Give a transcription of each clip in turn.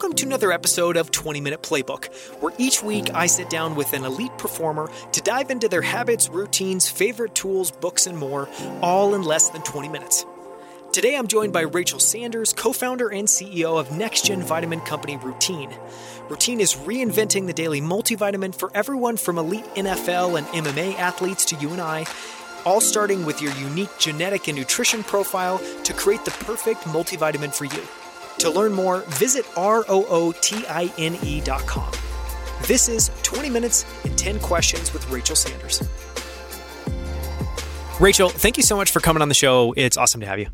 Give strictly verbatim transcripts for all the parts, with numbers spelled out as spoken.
welcome to another episode of twenty minute playbook, where each week I sit down with an elite performer to dive into their habits, routines, favorite tools, books, and more, all in less than twenty minutes. Today I'm joined by Rachel Sanders, co-founder and C E O of NextGen Vitamin Company Rootine. Rootine is reinventing the daily multivitamin for everyone from elite N F L and M M A athletes to you and I, all starting with your unique genetic and nutrition profile to create the perfect multivitamin for you. To learn more, visit rootine dot com. This is twenty minutes and ten questions with Rachel Sanders. Rachel, thank you so much for coming on the show. It's awesome to have you.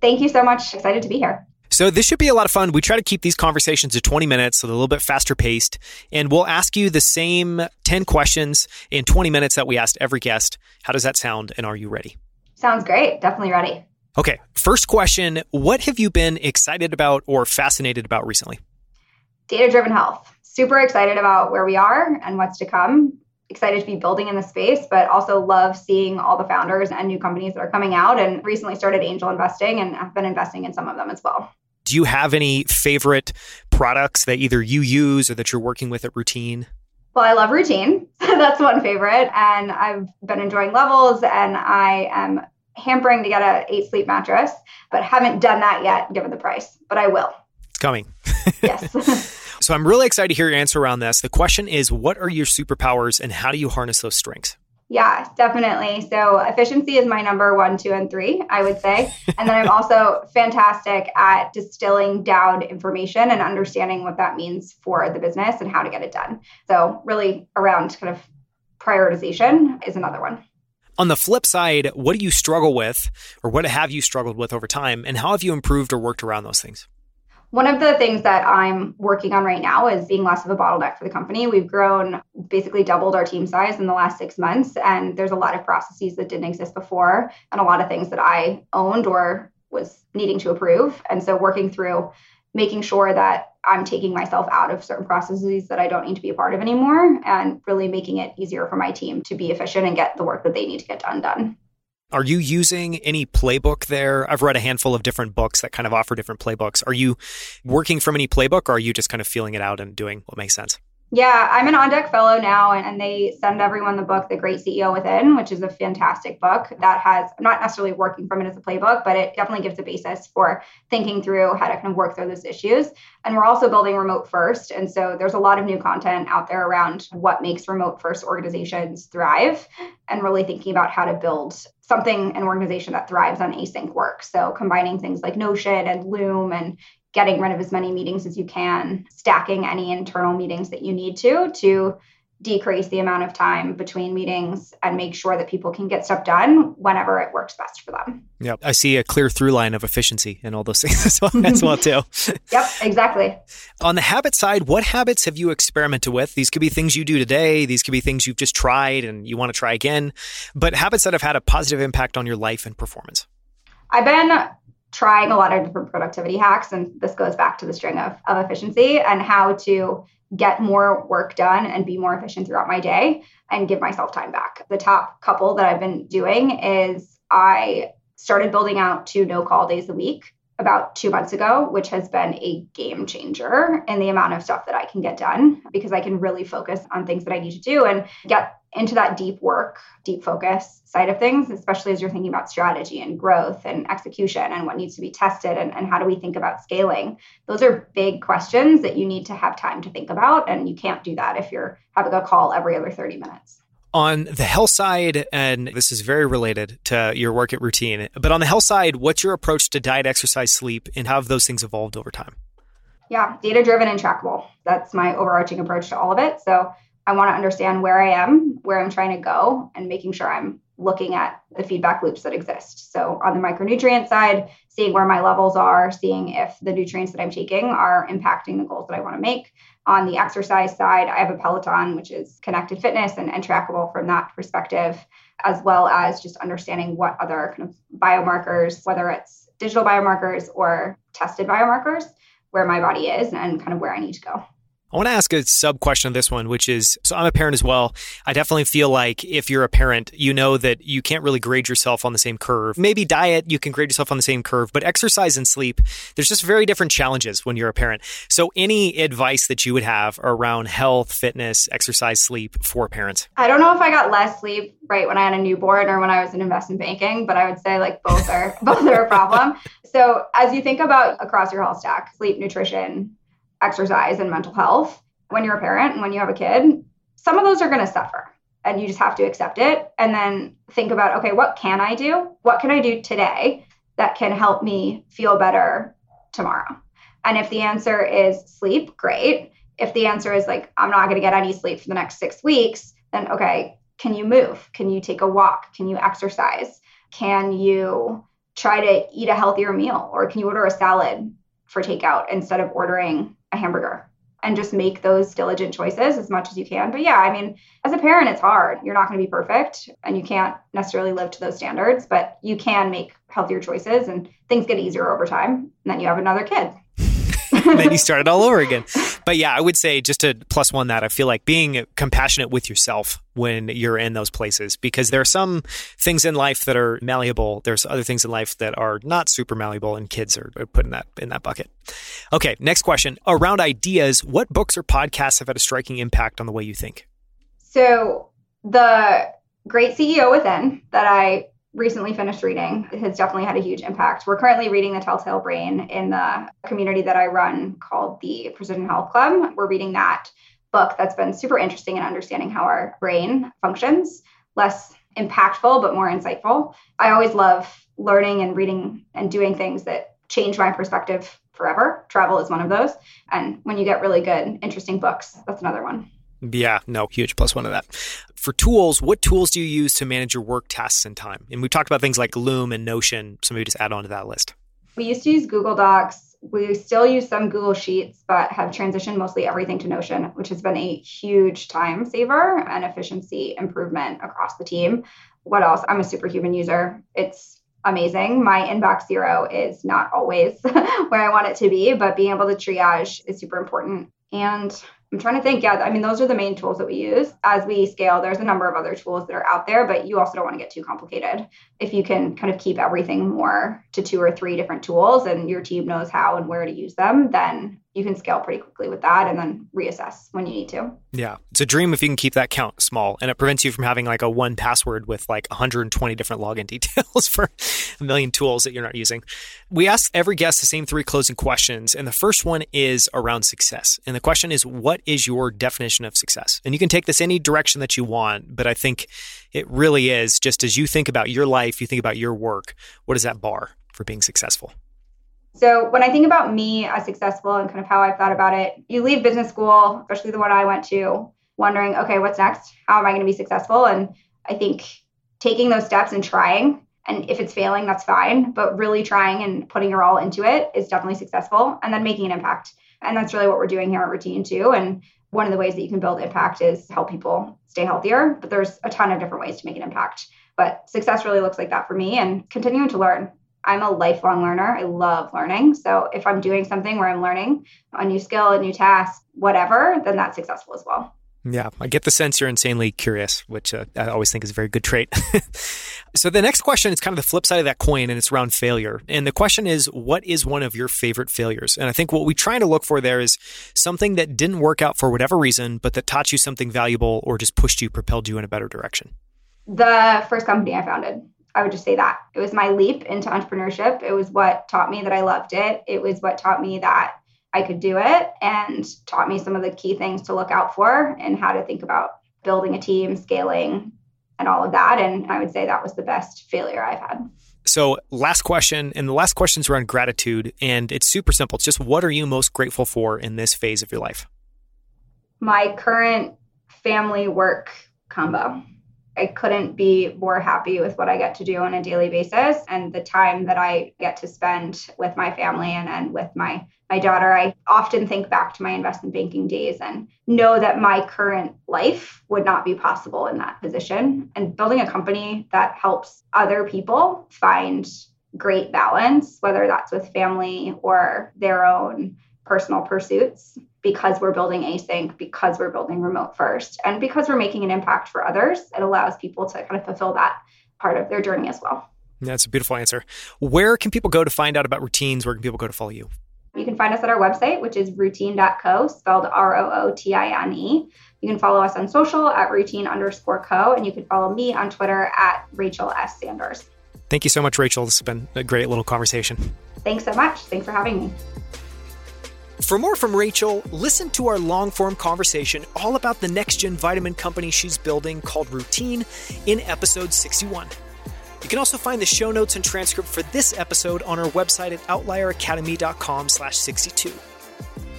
Thank you so much. Excited to be here. So this should be a lot of fun. We try to keep these conversations to twenty minutes, so they're a little bit faster paced. And we'll ask you the same ten questions in twenty minutes that we asked every guest. How does that sound? And are you ready? Sounds great. Definitely ready. Okay. First question, what have you been excited about or fascinated about recently? Data-driven health. Super excited about where we are and what's to come. Excited to be building in the space, but also love seeing all the founders and new companies that are coming out, and recently started angel investing and have been investing in some of them as well. Do you have any favorite products that either you use or that you're working with at Rootine? Well, I love Rootine. That's one favorite. And I've been enjoying Levels, and I am hampering to get an Eight Sleep mattress, but haven't done that yet given the price, but I will. It's coming. Yes. So I'm really excited to hear your answer around this. The question is, what are your superpowers and how do you harness those strengths? Yeah, definitely. So efficiency is my number one, two, and three, I would say. And then I'm also fantastic at distilling down information and understanding what that means for the business and how to get it done. So really around kind of prioritization is another one. On the flip side, what do you struggle with, or what have you struggled with over time, and how have you improved or worked around those things? One of the things that I'm working on right now is being less of a bottleneck for the company. We've grown, basically doubled our team size in the last six months. And there's a lot of processes that didn't exist before and a lot of things that I owned or was needing to approve. And so working through making sure that I'm taking myself out of certain processes that I don't need to be a part of anymore, and really making it easier for my team to be efficient and get the work that they need to get done done. Are you using any playbook there? I've read a handful of different books that kind of offer different playbooks. Are you working from any playbook, or are you just kind of feeling it out and doing what makes sense? Yeah, I'm an OnDeck fellow now, and they send everyone the book, The Great C E O Within, which is a fantastic book that has, I'm not necessarily working from it as a playbook, but it definitely gives a basis for thinking through how to kind of work through those issues. And we're also building remote first. And so there's a lot of new content out there around what makes remote first organizations thrive, and really thinking about how to build something, an organization that thrives on async work. So combining things like Notion and Loom, and getting rid of as many meetings as you can, stacking any internal meetings that you need to, to decrease the amount of time between meetings and make sure that people can get stuff done whenever it works best for them. Yep. I see a clear through line of efficiency and all those things as well, as well too. Yep, exactly. On the habit side, what habits have you experimented with? These could be things you do today. These could be things you've just tried and you want to try again, but habits that have had a positive impact on your life and performance. I've been trying a lot of different productivity hacks. And this goes back to the string of, of efficiency and how to get more work done and be more efficient throughout my day and give myself time back. The top couple that I've been doing is I started building out two no-call days a week about two months ago, which has been a game changer in the amount of stuff that I can get done, because I can really focus on things that I need to do and get into that deep work, deep focus side of things, especially as you're thinking about strategy and growth and execution and what needs to be tested and, and how do we think about scaling. Those are big questions that you need to have time to think about, and you can't do that if you're having a call every other thirty minutes. On the health side, and this is very related to your work at Rootine, but on the health side, what's your approach to diet, exercise, sleep, and how have those things evolved over time? Yeah, data-driven and trackable. That's my overarching approach to all of it. So I want to understand where I am, where I'm trying to go, and making sure I'm looking at the feedback loops that exist. So on the micronutrient side, seeing where my levels are, seeing if the nutrients that I'm taking are impacting the goals that I want to make. On the exercise side, I have a Peloton, which is connected fitness and, and trackable from that perspective, as well as just understanding what other kind of biomarkers, whether it's digital biomarkers or tested biomarkers, where my body is and kind of where I need to go. I want to ask a sub question of this one, which is, so I'm a parent as well. I definitely feel like if you're a parent, you know that you can't really grade yourself on the same curve. Maybe diet, you can grade yourself on the same curve, but exercise and sleep, there's just very different challenges when you're a parent. So any advice that you would have around health, fitness, exercise, sleep for parents? I don't know if I got less sleep right when I had a newborn or when I was in investment banking, but I would say like both are, both are a problem. So as you think about across your health stack, sleep, nutrition, exercise, and mental health, when you're a parent and when you have a kid, some of those are going to suffer and you just have to accept it. And then think about, okay, what can I do? What can I do today that can help me feel better tomorrow? And if the answer is sleep, great. If the answer is like, I'm not going to get any sleep for the next six weeks, then okay, can you move? Can you take a walk? Can you exercise? Can you try to eat a healthier meal? Or can you order a salad for takeout instead of ordering a hamburger? And just make those diligent choices as much as you can. But yeah, I mean, as a parent, it's hard. You're not going to be perfect and you can't necessarily live to those standards, but you can make healthier choices and things get easier over time. And then you have another kid. And then you start it all over again. But yeah, I would say just to plus one that, I feel like being compassionate with yourself when you're in those places, because there are some things in life that are malleable. There's other things in life that are not super malleable, and kids are, are put in that, in that bucket. Okay, next question. Around ideas, what books or podcasts have had a striking impact on the way you think? So The Great C E O Within that I recently finished reading, it has definitely had a huge impact. We're currently reading The Telltale Brain in the community that I run called the Precision Health Club. We're reading that book. That's been super interesting in understanding how our brain functions, less impactful, but more insightful. I always love learning and reading and doing things that change my perspective forever. Travel is one of those. And when you get really good, interesting books, that's another one. Yeah, no, huge plus one of that. For tools, what tools do you use to manage your work, tasks, and time? And we've talked about things like Loom and Notion, so maybe just add on to that list. We used to use Google Docs. We still use some Google Sheets, but have transitioned mostly everything to Notion, which has been a huge time saver and efficiency improvement across the team. What else? I'm a Superhuman user. It's amazing. My inbox zero is not always where I want it to be, but being able to triage is super important. And I'm trying to think. Yeah, I mean, those are the main tools that we use. As we scale, there's a number of other tools that are out there, but you also don't want to get too complicated. If you can kind of keep everything more to two or three different tools and your team knows how and where to use them, then you can scale pretty quickly with that and then reassess when you need to. Yeah. It's a dream if you can keep that count small, and it prevents you from having like a one password with like one hundred twenty different login details for a million tools that you're not using. We ask every guest the same three closing questions. And the first one is around success. And the question is, what is your definition of success? And you can take this any direction that you want, but I think it really is just as you think about your life, you think about your work, what is that bar for being successful? So when I think about me as successful and kind of how I've thought about it, you leave business school, especially the one I went to, wondering, okay, what's next? How am I going to be successful? And I think taking those steps and trying, and if it's failing, that's fine, but really trying and putting your all into it is definitely successful, and then making an impact. And that's really what we're doing here at Rootine too. And one of the ways that you can build impact is help people stay healthier, but there's a ton of different ways to make an impact. But success really looks like that for me, and continuing to learn. I'm a lifelong learner. I love learning. So if I'm doing something where I'm learning a new skill, a new task, whatever, then that's successful as well. Yeah, I get the sense you're insanely curious, which uh, I always think is a very good trait. So the next question is kind of the flip side of that coin, and it's around failure. And the question is, what is one of your favorite failures? And I think what we try to look for there is something that didn't work out for whatever reason, but that taught you something valuable or just pushed you, propelled you in a better direction. The first company I founded. I would just say that. It was my leap into entrepreneurship. It was what taught me that I loved it. It was what taught me that I could do it, and taught me some of the key things to look out for and how to think about building a team, scaling, and all of that. And I would say that was the best failure I've had. So last question, and the last question is around gratitude, and it's super simple. It's just, what are you most grateful for in this phase of your life? My current family work combo. I couldn't be more happy with what I get to do on a daily basis and the time that I get to spend with my family and, and with my, my daughter. I often think back to my investment banking days and know that my current life would not be possible in that position. And building a company that helps other people find great balance, whether that's with family or their own personal pursuits, because we're building async, because we're building remote first, and because we're making an impact for others. It allows people to kind of fulfill that part of their journey as well. That's a beautiful answer. Where can people go to find out about Rootines? Where can people go to follow you? You can find us at our website, which is rootine dot co, spelled R O O T I N E. You can follow us on social at rootine underscore co, and you can follow me on Twitter at Rachel S. Sanders. Thank you so much, Rachel. This has been a great little conversation. Thanks so much. Thanks for having me. For more from Rachel, listen to our long-form conversation all about the NextGen Vitamin Company she's building called Rootine in episode sixty-one. You can also find the show notes and transcript for this episode on our website at outlier academy dot com slash sixty-two.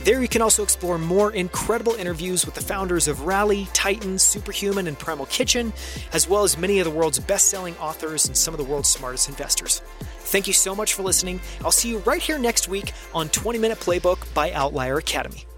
There you can also explore more incredible interviews with the founders of Rally, Titan, Superhuman, and Primal Kitchen, as well as many of the world's best-selling authors and some of the world's smartest investors. Thank you so much for listening. I'll see you right here next week on twenty Minute Playbook by Outlier Academy.